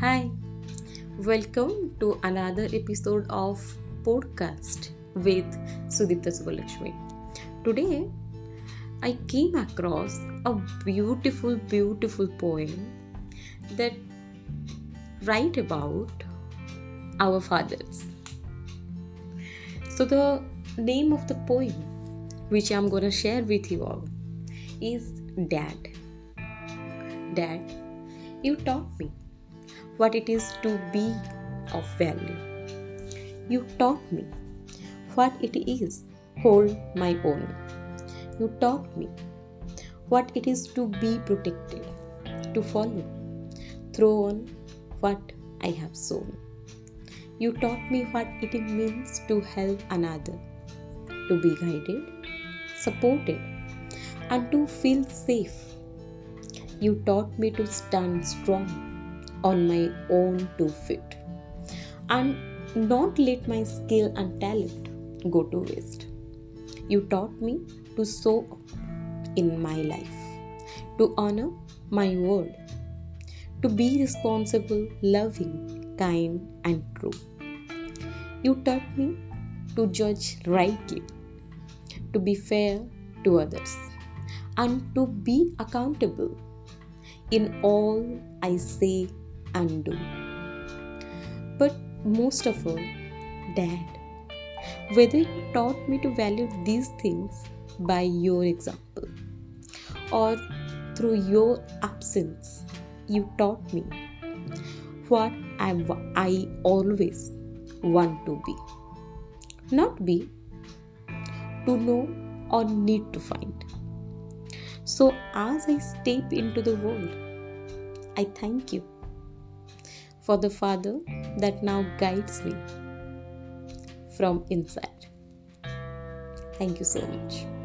Hi, welcome to another episode of podcast with Sudipta Subalakshmi. Today, I came across a beautiful poem that write about our fathers. So the name of the poem which I'm gonna share with you all is Dad. Dad, you taught me what it is to be of value. You taught me what it is hold my own. You taught me what it is to be protected, to follow, throw on what I have sown. You taught me what it means to help another, to be guided, supported, and to feel safe. You taught me to stand strong on my own two feet and not let my skill and talent go to waste. You taught me to sow in my life, to honor my word, to be responsible, loving, kind and true. You taught me to judge rightly, to be fair to others and to be accountable in all I say and do. But most of all, Dad, whether you taught me to value these things by your example or through your absence, you taught me what I always want to be, not be, to know or need to find. So as I step into the world, I thank you for the Father that now guides me from inside. Thank you so much.